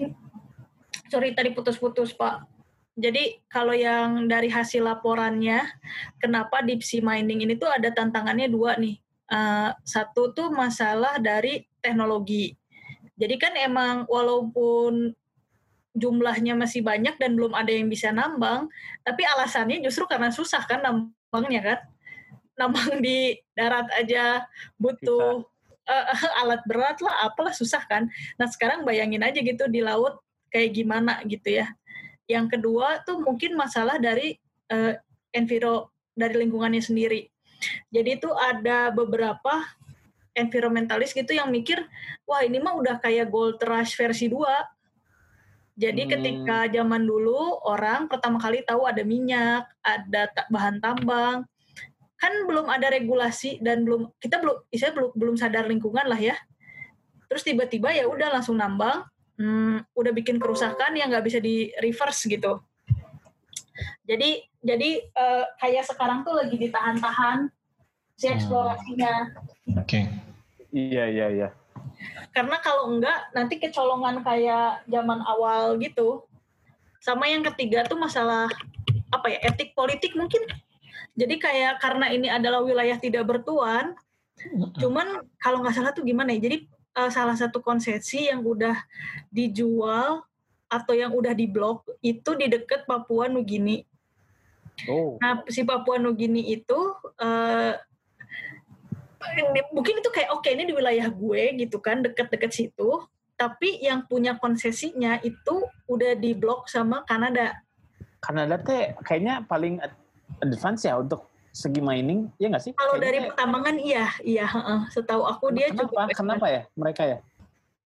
sorry tadi putus-putus Pak jadi kalau yang dari hasil laporannya kenapa deep sea mining ini tuh ada tantangannya dua nih uh, satu tuh masalah dari teknologi jadi kan emang walaupun jumlahnya masih banyak dan belum ada yang bisa nambang, tapi alasannya justru karena susah kan nambangnya kan, nambang di darat aja butuh uh, alat berat lah, apalah susah kan. Nah sekarang bayangin aja gitu di laut kayak gimana gitu ya. Yang kedua tuh mungkin masalah dari uh, enviro dari lingkungannya sendiri. Jadi tuh ada beberapa environmentalis gitu yang mikir, wah ini mah udah kayak gold rush versi dua. Jadi ketika zaman dulu orang pertama kali tahu ada minyak, ada bahan tambang, kan belum ada regulasi dan belum kita belum, saya belum belum sadar lingkungan lah ya. Terus tiba-tiba ya udah langsung nambang, hmm, udah bikin kerusakan yang nggak bisa di reverse gitu. Jadi jadi eh, kayak sekarang tuh lagi ditahan-tahan si eksplorasinya. Oke. Okay. Iya iya iya. Karena kalau enggak nanti kecolongan kayak zaman awal gitu. Sama yang ketiga tuh masalah apa ya etik politik mungkin. Jadi kayak karena ini adalah wilayah tidak bertuan. Cuman kalau nggak salah tuh gimana ya? Jadi uh, salah satu konsesi yang udah dijual atau yang udah diblok itu di dekat Papua Nugini. Oh. Nah si Papua Nugini itu uh, mungkin itu kayak oke okay, ini di wilayah gue gitu kan, deket-deket situ, tapi yang punya konsesinya itu udah di blok sama Kanada. Kanada teh kayaknya paling advance ya untuk segi mining, ya nggak sih? Kalau dari pertambangan iya, iya. Uh, setahu aku dia juga. Kenapa? Kenapa ya mereka ya?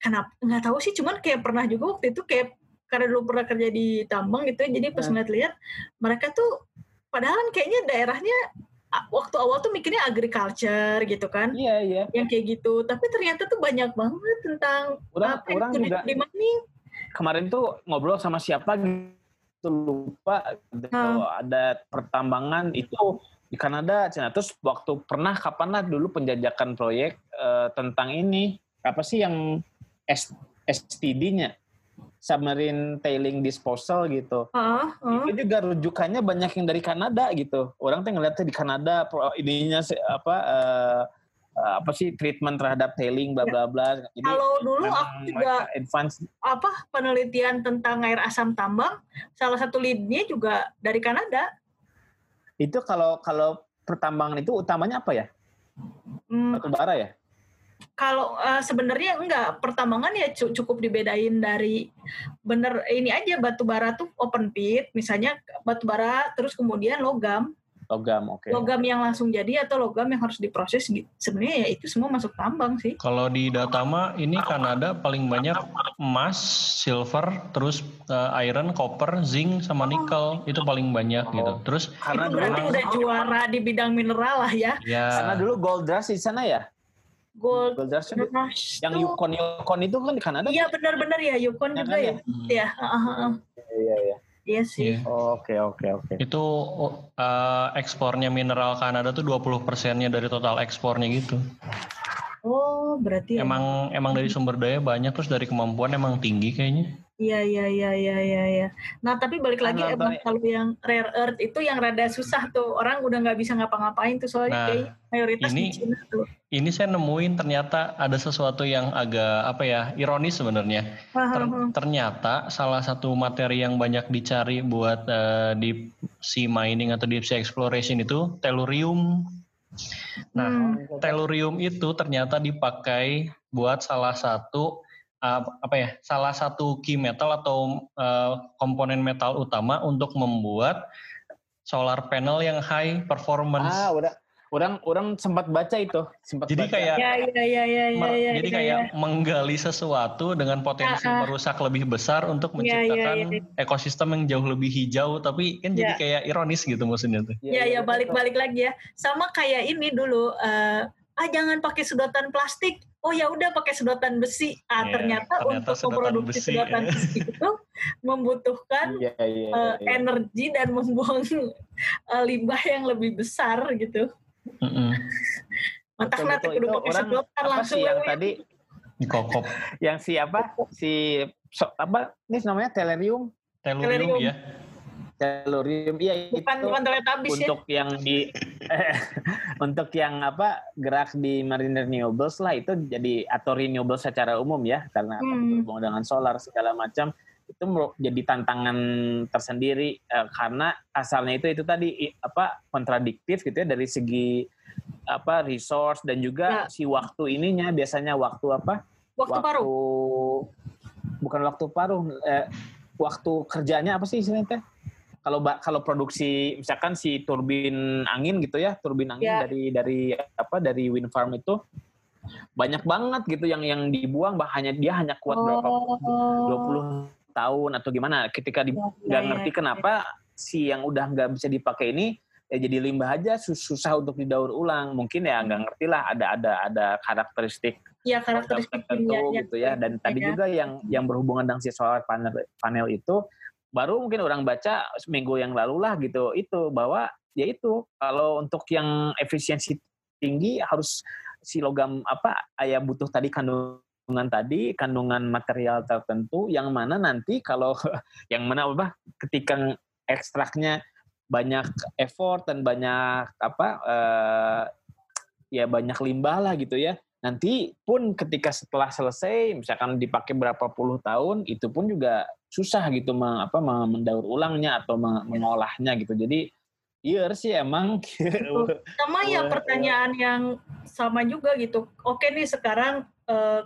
Kenapa? Nggak tahu sih, cuman kayak pernah juga waktu itu kayak karena dulu pernah kerja di tambang gitu, jadi pas ngeliat-liat mereka tuh padahal kayaknya daerahnya waktu awal tuh mikirnya agriculture gitu kan, iya, iya. Yang kayak gitu, tapi ternyata tuh banyak banget tentang udah, apa orang itu di mining. Kemarin tuh ngobrol sama siapa gitu, lupa hmm. ada pertambangan itu di Kanada, Cina. Terus waktu pernah kapan lah dulu penjajakan proyek uh, tentang ini apa sih yang S T D-nya? Submarine tailing disposal gitu. Uh, uh. Itu juga rujukannya banyak yang dari Kanada gitu. Orang tuh ngeliatnya di Kanada ininya apa uh, uh, apa sih treatment terhadap tailing bla bla bla. Kalau dulu aku juga advance. Apa penelitian tentang air asam tambang, salah satu leadnya juga dari Kanada. Itu kalau kalau pertambangan itu utamanya apa ya? Hmm. Batu bara ya? Kalau uh, sebenarnya enggak, pertambangan ya cukup dibedain dari bener ini aja, batu bara tuh open pit, misalnya batu bara terus kemudian logam. Logam, oke. Okay. Logam yang langsung jadi atau logam yang harus diproses, sebenarnya ya itu semua masuk tambang sih. Kalau di Datama ini Kanada paling banyak emas, silver, terus uh, iron, copper, zinc sama nikel, oh. itu paling banyak oh. gitu. Terus karena itu berarti dulu, udah juara di bidang mineral lah ya. Ya. Karena dulu gold rush di sana ya. Gold, Gold Rush yang Yukon Yukon itu kan di Kanada. Iya benar-benar ya, Yukon juga ya. Iya, Iya, iya. Iya sih. Oke, oke, oke. Itu uh, ekspornya mineral Kanada tuh dua puluh persennya dari total ekspornya gitu. Oh, berarti emang ya. Emang dari sumber daya banyak, terus dari kemampuan emang tinggi kayaknya. Iya, iya, iya, iya, iya, ya. Nah, tapi balik lagi nah, emang kalau yang rare earth itu yang rada susah tuh. Orang udah nggak bisa ngapa-ngapain tuh soalnya nah, kayak mayoritas ini, di Cina tuh. Ini saya nemuin ternyata ada sesuatu yang agak apa ya, ironis sebenarnya. Ter, ternyata salah satu materi yang banyak dicari buat uh, deep sea mining atau deep sea exploration itu tellurium. Nah, hmm. tellurium itu ternyata dipakai buat salah satu Uh, apa ya salah satu key metal atau uh, komponen metal utama untuk membuat solar panel yang high performance. Ah, udah. Orang orang sempat baca itu, sempat jadi baca. kayak ya, ya, ya, ya, mer- ya, ya, jadi ya, kayak ya. menggali sesuatu dengan potensi ya, merusak lebih besar untuk menciptakan ya, ya, ya. ekosistem yang jauh lebih hijau, tapi kan ya. jadi kayak ironis gitu maksudnya tuh. Ya ya, ya balik-balik lagi ya. Sama kayak ini dulu uh, ah jangan pakai sedotan plastik. Oh ya udah pakai sedotan besi. Ah yeah, ternyata, ternyata untuk memproduksi sedotan besi itu membutuhkan yeah, yeah, yeah, uh, yeah. energi dan membuang uh, limbah yang lebih besar gitu. Mm-hmm. Mantap nanti kudu pakai sedotan langsung yang tadi dikokop. Yang si apa? Si so, apa? Ini namanya tellurium. Tellurium ya. Tellurium iya itu untuk ya. yang di eh, untuk yang apa gerak di marine renewables lah itu jadi atau renewable secara umum ya karena hmm. berhubung dengan solar segala macam itu jadi tantangan tersendiri eh, karena asalnya itu itu tadi apa kontradiktif gitu ya dari segi apa resource dan juga ya. si waktu ininya biasanya waktu apa waktu, waktu paruh bukan waktu paruh eh, waktu kerjanya apa sih istilahnya teh kalau kalau produksi misalkan si turbin angin gitu ya, turbin angin yeah. dari dari apa dari wind farm itu banyak banget gitu yang yang dibuang, bahannya dia hanya kuat oh. berapa dua puluh tahun atau gimana. Ketika di, yeah, gak yeah, ngerti yeah. kenapa si yang udah nggak bisa dipakai ini ya jadi limbah aja, susah untuk didaur ulang. Mungkin ya nggak ngerti lah ada ada ada karakteristik ya, karakteristik tertentu gitu ya. Dan ya. tadi juga yang yang berhubungan dengan si solar panel panel itu baru mungkin orang baca seminggu yang lalu lah gitu itu bahwa ya itu kalau untuk yang efisiensi tinggi harus si logam apa ayah butuh tadi kandungan tadi kandungan material tertentu yang mana nanti kalau yang mana apa ketika ekstraknya banyak effort dan banyak apa eh, ya banyak limbah lah gitu ya. Nanti pun ketika setelah selesai, misalkan dipakai berapa puluh tahun, itu pun juga susah gitu meng, apa, mendaur ulangnya atau mengolahnya gitu. Jadi, iya sih emang. Sama ya pertanyaan yang sama juga gitu. Oke nih sekarang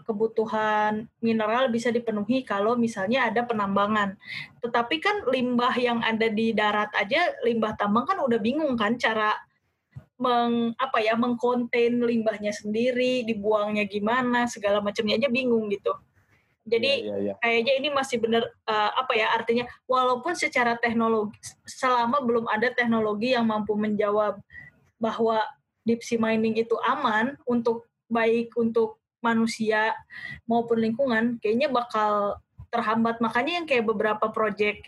kebutuhan mineral bisa dipenuhi kalau misalnya ada penambangan. Tetapi kan limbah yang ada di darat aja, limbah tambang kan udah bingung kan cara meng apa ya mengkonten limbahnya sendiri, dibuangnya gimana, segala macamnya aja bingung gitu. Jadi ya, ya, ya. kayaknya ini masih benar uh, apa ya artinya walaupun secara teknologi selama belum ada teknologi yang mampu menjawab bahwa deep sea mining itu aman untuk baik untuk manusia maupun lingkungan, kayaknya bakal terhambat. Makanya yang kayak beberapa proyek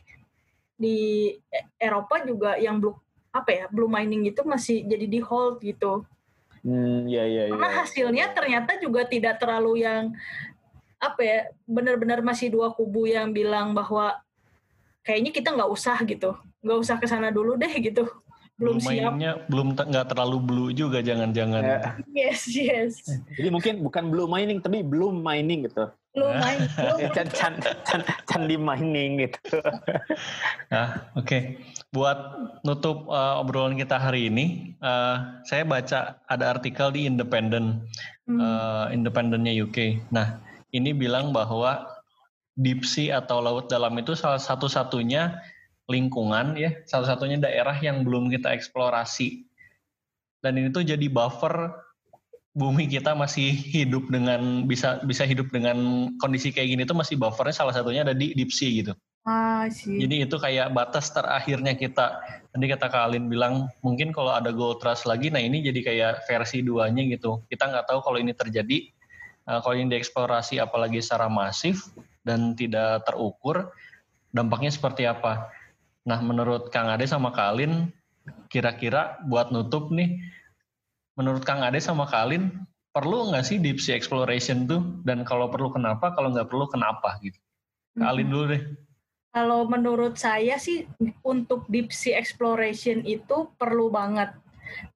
di Eropa juga yang belum apa ya Blue Mining itu masih jadi di hold gitu. Hmm, ya, ya, karena ya. hasilnya ternyata juga tidak terlalu yang apa ya benar-benar masih dua kubu yang bilang bahwa kayaknya kita nggak usah gitu, nggak usah kesana dulu deh gitu, belum siap. Mainnya belum nggak terlalu blue juga jangan-jangan. Yeah. Yes yes. Jadi mungkin bukan Blue Mining tapi Blue Mining gitu. Blue Mining. Candi mining gitu. Nah oke, okay. Buat nutup uh, obrolan kita hari ini, uh, saya baca ada artikel di Independent, hmm. uh, Independentnya U K. Nah. Ini bilang bahwa deep sea atau laut dalam itu salah satu-satunya lingkungan ya, satu-satunya daerah yang belum kita eksplorasi. Dan ini tuh jadi buffer bumi kita masih hidup dengan bisa bisa hidup dengan kondisi kayak gini tuh masih buffernya salah satunya ada di deep sea gitu. Ah, sih. Jadi itu kayak batas terakhirnya kita. Tadi kata Kak Alin bilang mungkin kalau ada gold rush lagi, nah ini jadi kayak versi duanya gitu. Kita nggak tahu kalau ini terjadi. Uh, kalau yang dieksplorasi apalagi secara masif dan tidak terukur, dampaknya seperti apa? Nah, menurut Kang Ade sama Kak Alin, kira-kira buat nutup nih, menurut Kang Ade sama Kak Alin, perlu nggak sih deep sea exploration tuh? Dan kalau perlu kenapa, kalau nggak perlu kenapa gitu? Kak hmm. Alin dulu deh. Kalau menurut saya sih, untuk deep sea exploration itu perlu banget.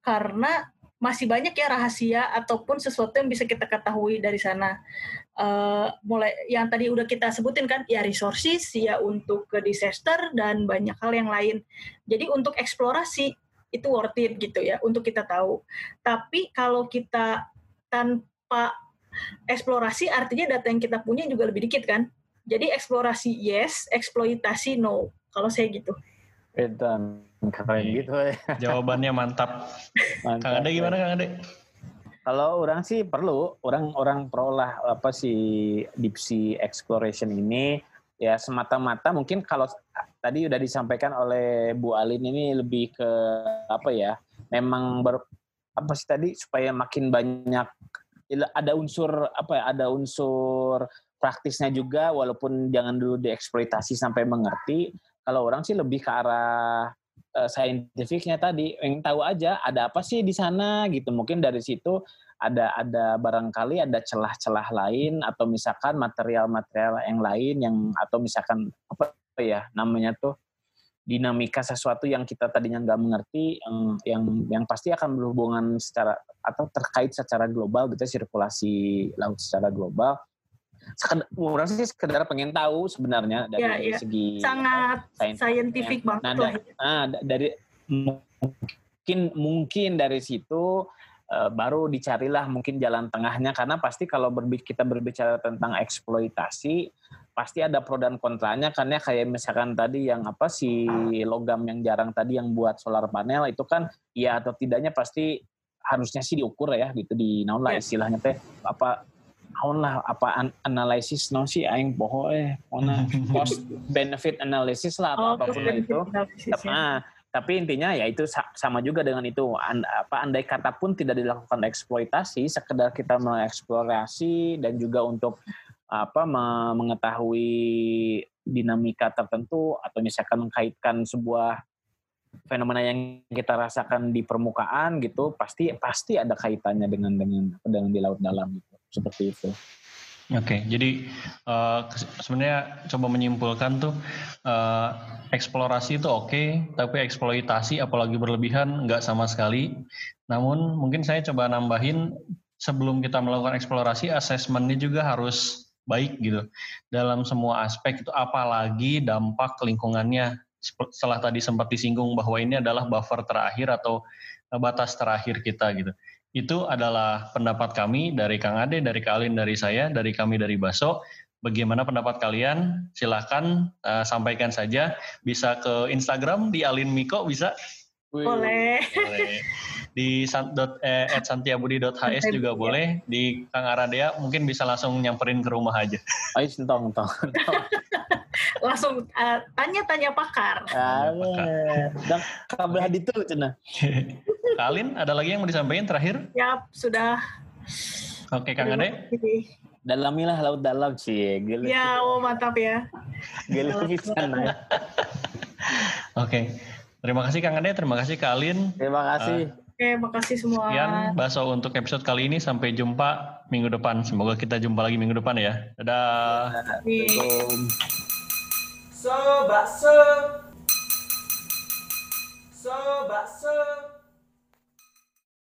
Karena masih banyak ya rahasia ataupun sesuatu yang bisa kita ketahui dari sana. Uh, mulai yang tadi udah kita sebutin kan, ya resources, ya untuk ke disaster, dan banyak hal yang lain. Jadi untuk eksplorasi, itu worth it gitu ya, untuk kita tahu. Tapi kalau kita tanpa eksplorasi, artinya data yang kita punya juga lebih dikit kan. Jadi eksplorasi yes, eksploitasi no. Kalau saya gitu. Edan. Keren gitu ya. Jawabannya mantap. mantap. Kang Ade gimana Kang Ade? Kalau orang sih perlu, orang-orang perolah apa sih deep sea exploration ini ya semata-mata mungkin kalau tadi udah disampaikan oleh Bu Alin ini lebih ke apa ya? Memang ber, apa sih tadi supaya makin banyak ada unsur apa ya? Ada unsur praktisnya juga walaupun jangan dulu dieksploitasi sampai mengerti. Kalau orang sih lebih ke arah saintifiknya tadi, yang tahu aja ada apa sih di sana gitu. Mungkin dari situ ada ada barangkali ada celah-celah lain atau misalkan material-material yang lain yang atau misalkan apa ya namanya tuh dinamika sesuatu yang kita tadinya nggak mengerti yang yang yang pasti akan berhubungan secara atau terkait secara global gitu, sirkulasi laut secara global. Orang sih sekedar pengen tahu sebenarnya dari ya, ya. segi sangat saintifik banget nah, lah. Nah, dari mungkin mungkin dari situ uh, baru dicarilah mungkin jalan tengahnya karena pasti kalau berbi- kita berbicara tentang eksploitasi pasti ada pro dan kontranya karena kayak misalkan tadi yang apa si logam yang jarang tadi yang buat solar panel itu kan ya atau tidaknya pasti harusnya sih diukur ya gitu di naon lah istilahnya teh apa Aun lah apa analisis no sih aing poho eh ona cost benefit analysis lah atau oh, apapun itu. Nah, tapi intinya ya itu sama juga dengan itu And, apa andai kata pun tidak dilakukan eksploitasi, sekedar kita mengeksplorasi dan juga untuk apa mengetahui dinamika tertentu atau misalkan mengkaitkan sebuah fenomena yang kita rasakan di permukaan gitu, pasti pasti ada kaitannya dengan dengan dengan di laut dalam gitu. Seperti itu. Oke, okay, jadi uh, sebenarnya coba menyimpulkan tuh uh, eksplorasi itu oke, okay, tapi eksploitasi apalagi berlebihan nggak sama sekali. Namun mungkin saya coba nambahin sebelum kita melakukan eksplorasi, asesmennya juga harus baik gitu dalam semua aspek itu, apalagi dampak lingkungannya setelah tadi sempat disinggung bahwa ini adalah buffer terakhir atau batas terakhir kita gitu. Itu adalah pendapat kami dari Kang Ade, dari Kak Alin, dari saya, dari kami, dari Baso. Bagaimana pendapat kalian? Silahkan uh, sampaikan saja. Bisa ke Instagram di Alin Miko, bisa? Boleh. Boleh. Di eh, at santiabudi dot h s juga boleh. Di Kang Aradea mungkin bisa langsung nyamperin ke rumah aja. Ayo, entong, entong. Langsung uh, tanya-tanya pakar. Ah, dan kabar hadir tuh, Cina. Kalin, ada lagi yang mau disampaikan terakhir? Yap, sudah. Oke, Kang Ade. Dalamilah laut dalam sih. Ya, oh, mantap ya. Gila pisan. Oke, okay. Terima kasih Kang Ade, terima kasih Kalin. Terima kasih. Uh, Oke, okay, makasih semua. Sekian Baso untuk episode kali ini. Sampai jumpa minggu depan. Semoga kita jumpa lagi minggu depan ya. Dadah. Assalamualaikum. So, bakso. So, bakso.